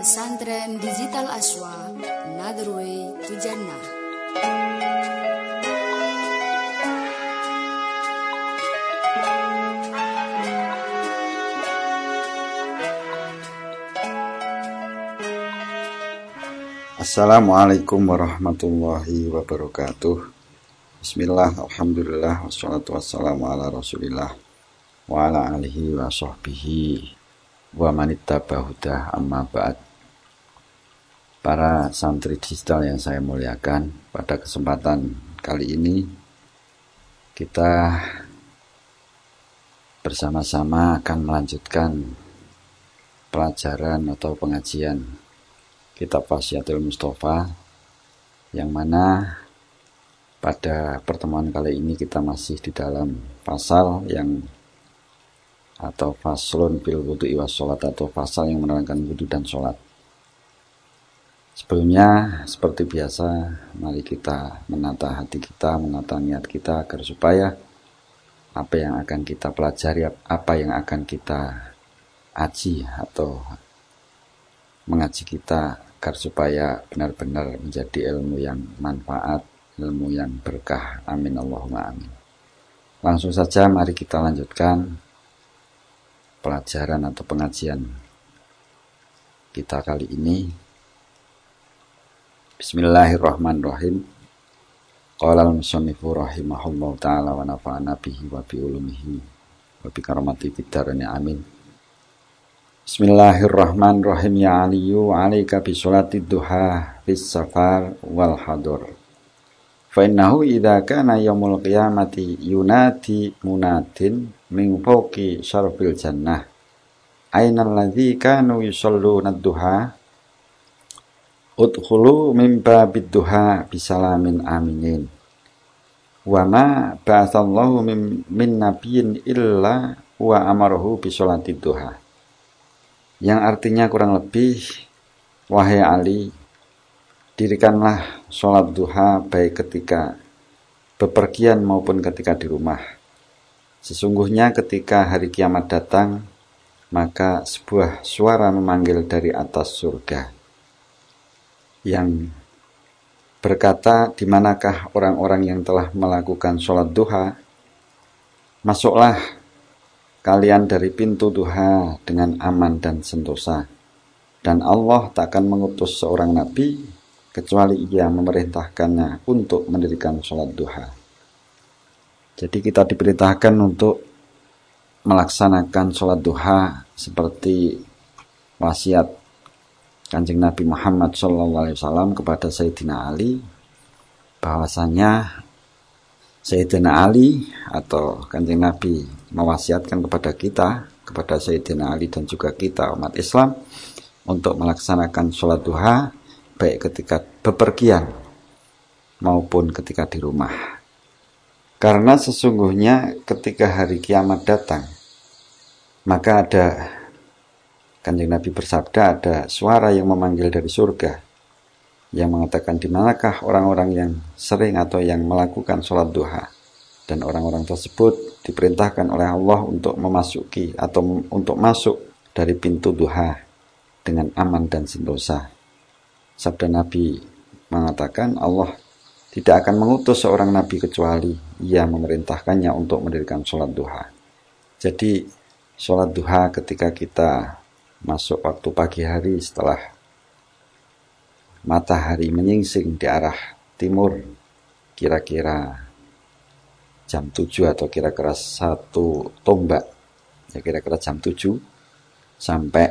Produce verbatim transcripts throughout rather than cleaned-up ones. Pesantren Digital Aswa, another way to Jannah. Assalamualaikum warahmatullahi wabarakatuh. Bismillah, alhamdulillah, wassalatu wassalamu ala rasulillah, wa ala alihi wa sahbihi wa manittabahudah, amma ba'd. Para santri digital yang saya muliakan, pada kesempatan kali ini kita bersama-sama akan melanjutkan pelajaran atau pengajian Kitab Washiyatul Mustofa, yang mana pada pertemuan kali ini kita masih di dalam pasal yang atau faslun bil wudu'i was sholat, atau pasal yang menerangkan wudu dan sholat. Sebelumnya, seperti biasa, mari kita menata hati kita, menata niat kita, agar supaya apa yang akan kita pelajari, apa yang akan kita aji atau mengaji kita, agar supaya benar-benar menjadi ilmu yang manfaat, ilmu yang berkah. Amin Allahumma amin. Langsung saja mari kita lanjutkan pelajaran atau pengajian kita kali ini. Bismillahirrahmanirrahim. Qala al-musannifu rahimahullahu ta'ala wa nafa'ana bihi wa bi ulumihi wa bi karamatihi fid dharain amin. Bismillahirrahmanirrahim. Ya Aliyu alaika bisolatid duha fis safar wal hadur, fa innahu idza kana yaumul qiyamati yunati munatin min fawqi syarfil jannah aina allazi kanu yusalluna ad-duha udkhulu min babid duha bisalamin aminin wa ma ba'atsallahu min min nabiyyin illa wa amarahu bisolatid duha. Yang artinya kurang lebih, wahai Ali, dirikanlah sholat duha baik ketika bepergian maupun ketika di rumah. Sesungguhnya ketika hari kiamat datang, maka sebuah suara memanggil dari atas surga yang berkata, di manakah orang-orang yang telah melakukan sholat duha? Masuklah kalian dari pintu duha dengan aman dan sentosa, dan Allah takkan mengutus seorang nabi kecuali ia memerintahkannya untuk mendirikan sholat duha. Jadi kita diperintahkan untuk melaksanakan sholat duha seperti wasiat Kanjeng Nabi Muhammad shallallahu alaihi wasallam kepada Sayyidina Ali, bahwasanya Sayyidina Ali atau Kanjeng Nabi mewasiatkan kepada kita, kepada Sayyidina Ali dan juga kita umat Islam, untuk melaksanakan sholat duha baik ketika bepergian maupun ketika di rumah. Karena sesungguhnya ketika hari kiamat datang, maka ada, Kanjeng Nabi bersabda, ada suara yang memanggil dari surga yang mengatakan, di manakah orang-orang yang sering atau yang melakukan sholat duha? Dan orang-orang tersebut diperintahkan oleh Allah untuk memasuki atau untuk masuk dari pintu duha dengan aman dan sentosa. Sabda Nabi mengatakan, Allah tidak akan mengutus seorang nabi kecuali ia memerintahkannya untuk mendirikan sholat duha. Jadi sholat duha ketika kita masuk waktu pagi hari setelah matahari menyingsing di arah timur, kira-kira jam tujuh atau kira-kira satu tombak, ya kira-kira jam tujuh sampai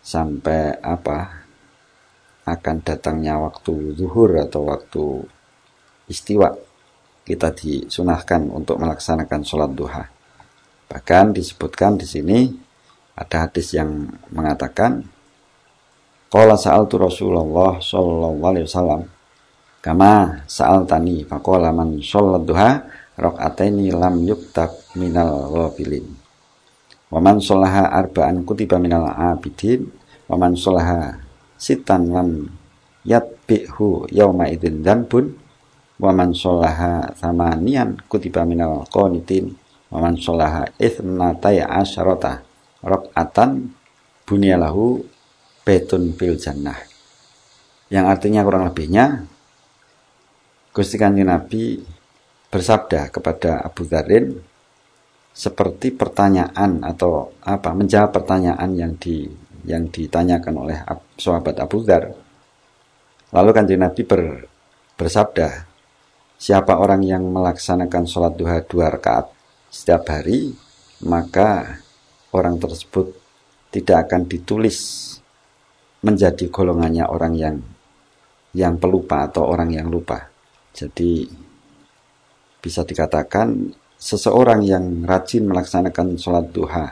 sampai apa akan datangnya waktu zuhur atau waktu istiwa, kita disunahkan untuk melaksanakan sholat duha. Bahkan disebutkan di sini ada hadis yang mengatakan, qala sa'altu Rasulullah sallallahu alaihi wasallam kama sa'altani faqala man sholat duha raq'ataini lam yuktab minal ghafilin wa man sholaha arba'an kutiba minal abidin wa man sholaha sitan lam yatbi'hu yauma idzin dzanbun wa man sholaha thamanian kutiba minal qanitin wa man sholaha itsnataya asyarata raq'atan bunyalahu Baitun fil Jannah, yang artinya kurang lebihnya Gusti Kanjeng Nabi bersabda kepada Abu Dzarrin seperti pertanyaan atau apa menjawab pertanyaan yang di yang ditanyakan oleh sahabat Abu Dzar. Lalu Kanjeng Nabi ber, bersabda, siapa orang yang melaksanakan sholat duha dua rakaat setiap hari, maka orang tersebut tidak akan ditulis menjadi golongannya orang yang yang pelupa atau orang yang lupa. Jadi bisa dikatakan seseorang yang rajin melaksanakan sholat duha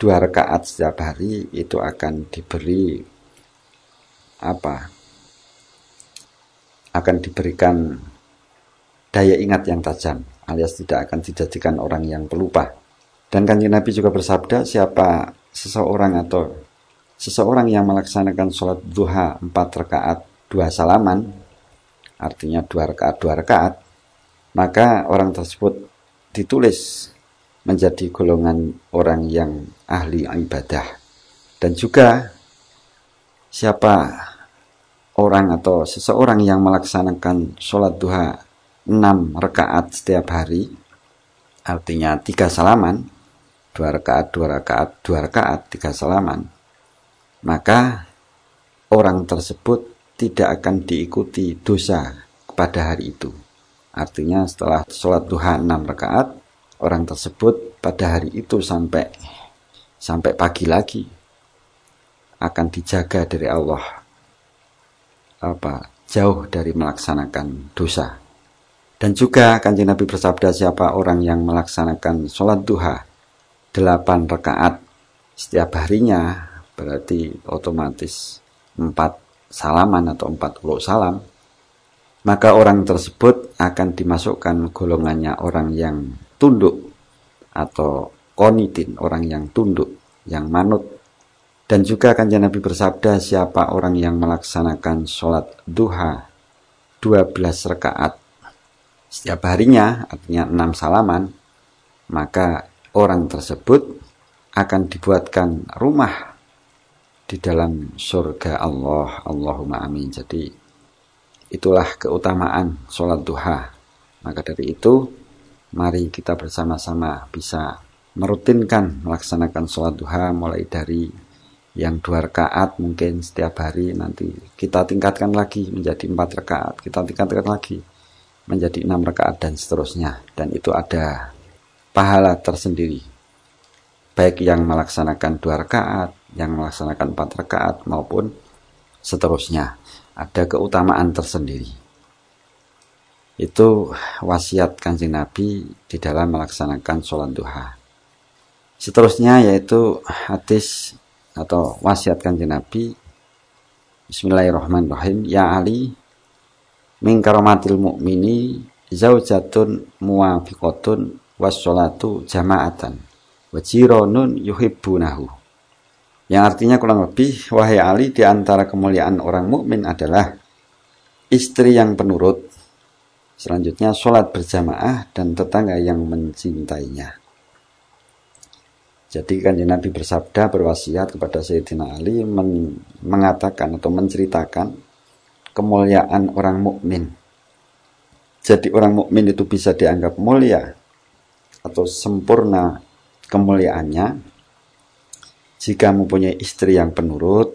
dua rakaat setiap hari itu akan diberi apa? Akan diberikan daya ingat yang tajam, alias tidak akan dijadikan orang yang pelupa. Dan Kanjeng Nabi juga bersabda, siapa seseorang atau seseorang yang melaksanakan sholat duha empat rakaat dua salaman, artinya dua rakaat dua rakaat, maka orang tersebut ditulis menjadi golongan orang yang ahli ibadah. Dan juga siapa orang atau seseorang yang melaksanakan sholat duha enam rakaat setiap hari, artinya tiga salaman, dua rakaat dua rakaat dua rakaat tiga salaman, maka orang tersebut tidak akan diikuti dosa pada hari itu. Artinya setelah sholat duha enam rakaat, orang tersebut pada hari itu sampai sampai pagi lagi akan dijaga dari Allah apa jauh dari melaksanakan dosa. Dan juga Kanjeng Nabi bersabda, siapa orang yang melaksanakan sholat duha delapan rakaat setiap harinya, berarti otomatis empat salaman atau empat puluh salam, maka orang tersebut akan dimasukkan golongannya orang yang tunduk atau qanitin, orang yang tunduk, yang manut. Dan juga Kanjeng Nabi bersabda, siapa orang yang melaksanakan sholat duha dua belas rakaat setiap harinya, artinya enam salaman, maka orang tersebut akan dibuatkan rumah di dalam surga Allah. Allahumma amin. Jadi itulah keutamaan sholat duha. Maka dari itu mari kita bersama-sama bisa merutinkan melaksanakan sholat duha, mulai dari yang dua rakaat mungkin setiap hari, nanti kita tingkatkan lagi menjadi empat rakaat, kita tingkatkan lagi menjadi enam rakaat, dan seterusnya. Dan itu ada pahala tersendiri, baik yang melaksanakan dua rakaat, yang melaksanakan empat rakaat, maupun seterusnya. Ada keutamaan tersendiri. Itu wasiat Kanjeng Nabi di dalam melaksanakan sholat duha. Seterusnya yaitu hadis atau wasiat Kanjeng Nabi. Bismillahirrahmanirrahim. Ya Ali, min karomatil mu'mini zaujatun muwafiqatun wassolatu jama'atan wajironun yuhibbunahu. Yang artinya kurang lebih, wahai Ali, di antara kemuliaan orang mukmin adalah istri yang penurut, selanjutnya sholat berjamaah, dan tetangga yang mencintainya. Jadi Kanjeng Nabi bersabda, berwasiat kepada Sayyidina Ali, men- mengatakan atau menceritakan kemuliaan orang mukmin. Jadi orang mukmin itu bisa dianggap mulia atau sempurna kemuliaannya jika mempunyai istri yang penurut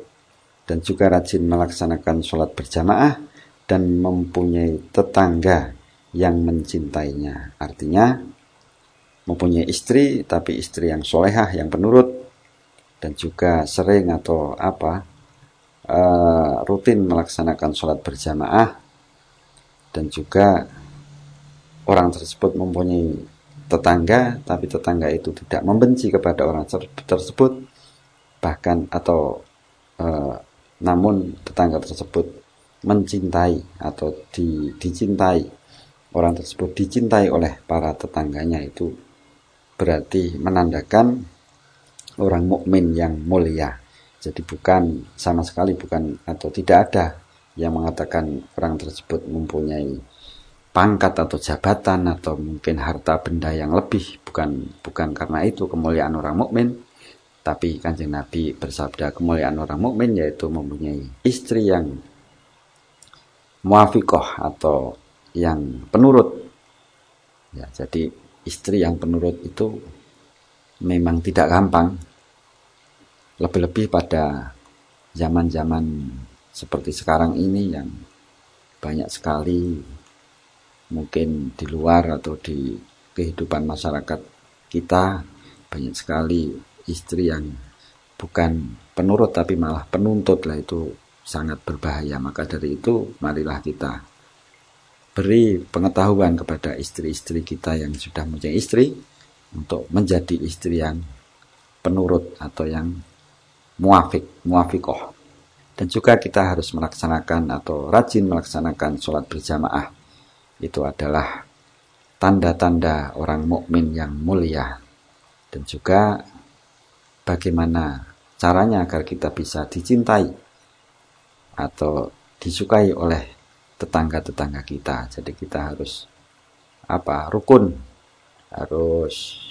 dan juga rajin melaksanakan sholat berjamaah dan mempunyai tetangga yang mencintainya. Artinya mempunyai istri, tapi istri yang solehah, yang penurut, dan juga sering atau apa uh, rutin melaksanakan sholat berjamaah, dan juga orang tersebut mempunyai tetangga, tapi tetangga itu tidak membenci kepada orang tersebut, bahkan atau e, namun tetangga tersebut mencintai atau di, dicintai, orang tersebut dicintai oleh para tetangganya, itu berarti menandakan orang mukmin yang mulia. Jadi bukan sama sekali bukan atau tidak ada yang mengatakan orang tersebut mempunyai pangkat atau jabatan atau mungkin harta benda yang lebih, bukan bukan karena itu kemuliaan orang mukmin. Tapi Kanjeng Nabi bersabda, kemuliaan orang mukmin yaitu mempunyai istri yang muafiqah atau yang penurut. Ya, jadi istri yang penurut itu memang tidak gampang. Lebih-lebih pada zaman-zaman seperti sekarang ini yang banyak sekali mungkin di luar atau di kehidupan masyarakat kita banyak sekali istri yang bukan penurut tapi malah penuntut lah, itu sangat berbahaya. Maka dari itu marilah kita beri pengetahuan kepada istri-istri kita yang sudah mempunyai istri untuk menjadi istri yang penurut atau yang muafik, muafikoh. Dan juga kita harus melaksanakan atau rajin melaksanakan sholat berjamaah. Itu adalah tanda-tanda orang mukmin yang mulia. Dan juga bagaimana caranya agar kita bisa dicintai atau disukai oleh tetangga-tetangga kita. Jadi kita harus apa? Rukun, harus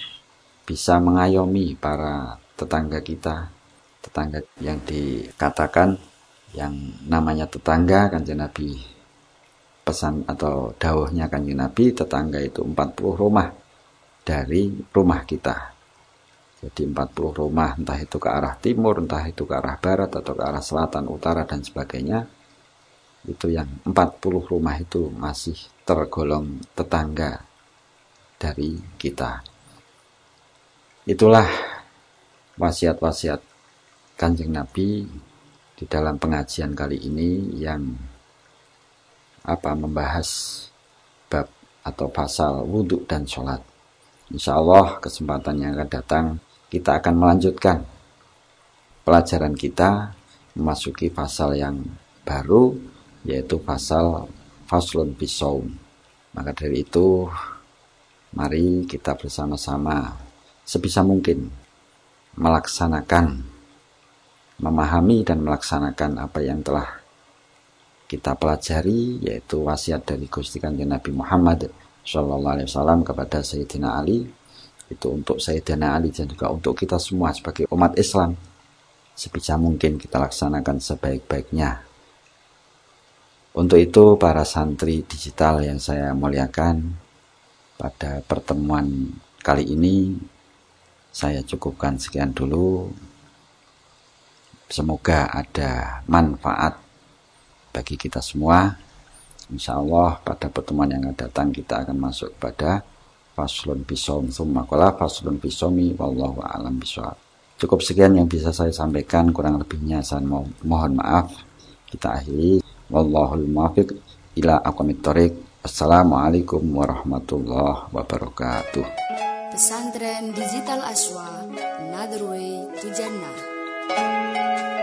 bisa mengayomi para tetangga kita, tetangga yang dikatakan yang namanya tetangga. Kanjeng Nabi pesan atau dawuhnya Kanjeng Nabi, tetangga itu empat puluh rumah dari rumah kita. Jadi empat puluh rumah, entah itu ke arah timur, entah itu ke arah barat atau ke arah selatan, utara dan sebagainya. Itu yang empat puluh rumah itu masih tergolong tetangga dari kita. Itulah wasiat-wasiat Kanjeng Nabi di dalam pengajian kali ini yang apa membahas bab atau pasal wudhu dan sholat. Insya Allah kesempatan yang akan datang kita akan melanjutkan pelajaran kita memasuki pasal yang baru, yaitu pasal faslun bisaum. Maka dari itu mari kita bersama-sama sebisa mungkin melaksanakan, memahami dan melaksanakan apa yang telah kita pelajari, yaitu wasiat dari Gusti Kanjeng Nabi Muhammad Shallallahu Alaihi Wasallam kepada Sayyidina Ali. Itu untuk Sayyidina Ali dan juga untuk kita semua sebagai umat Islam. Sebisa mungkin kita laksanakan sebaik-baiknya. Untuk itu para santri digital yang saya muliakan, pada pertemuan kali ini saya cukupkan sekian dulu. Semoga ada manfaat bagi kita semua. Insya Allah pada pertemuan yang akan datang kita akan masuk kepada faslun bisaum, tsumma qala faslun bisaumi wallahu a'lam bishawab. Cukup sekian yang bisa saya sampaikan, kurang lebihnya saya mo- mohon maaf. Kita akhiri, wallahul muwaffiq ila aqwamit thoriq. Assalamualaikum warahmatullahi wabarakatuh. Pesantren Digital Aswa, another way to Jannah.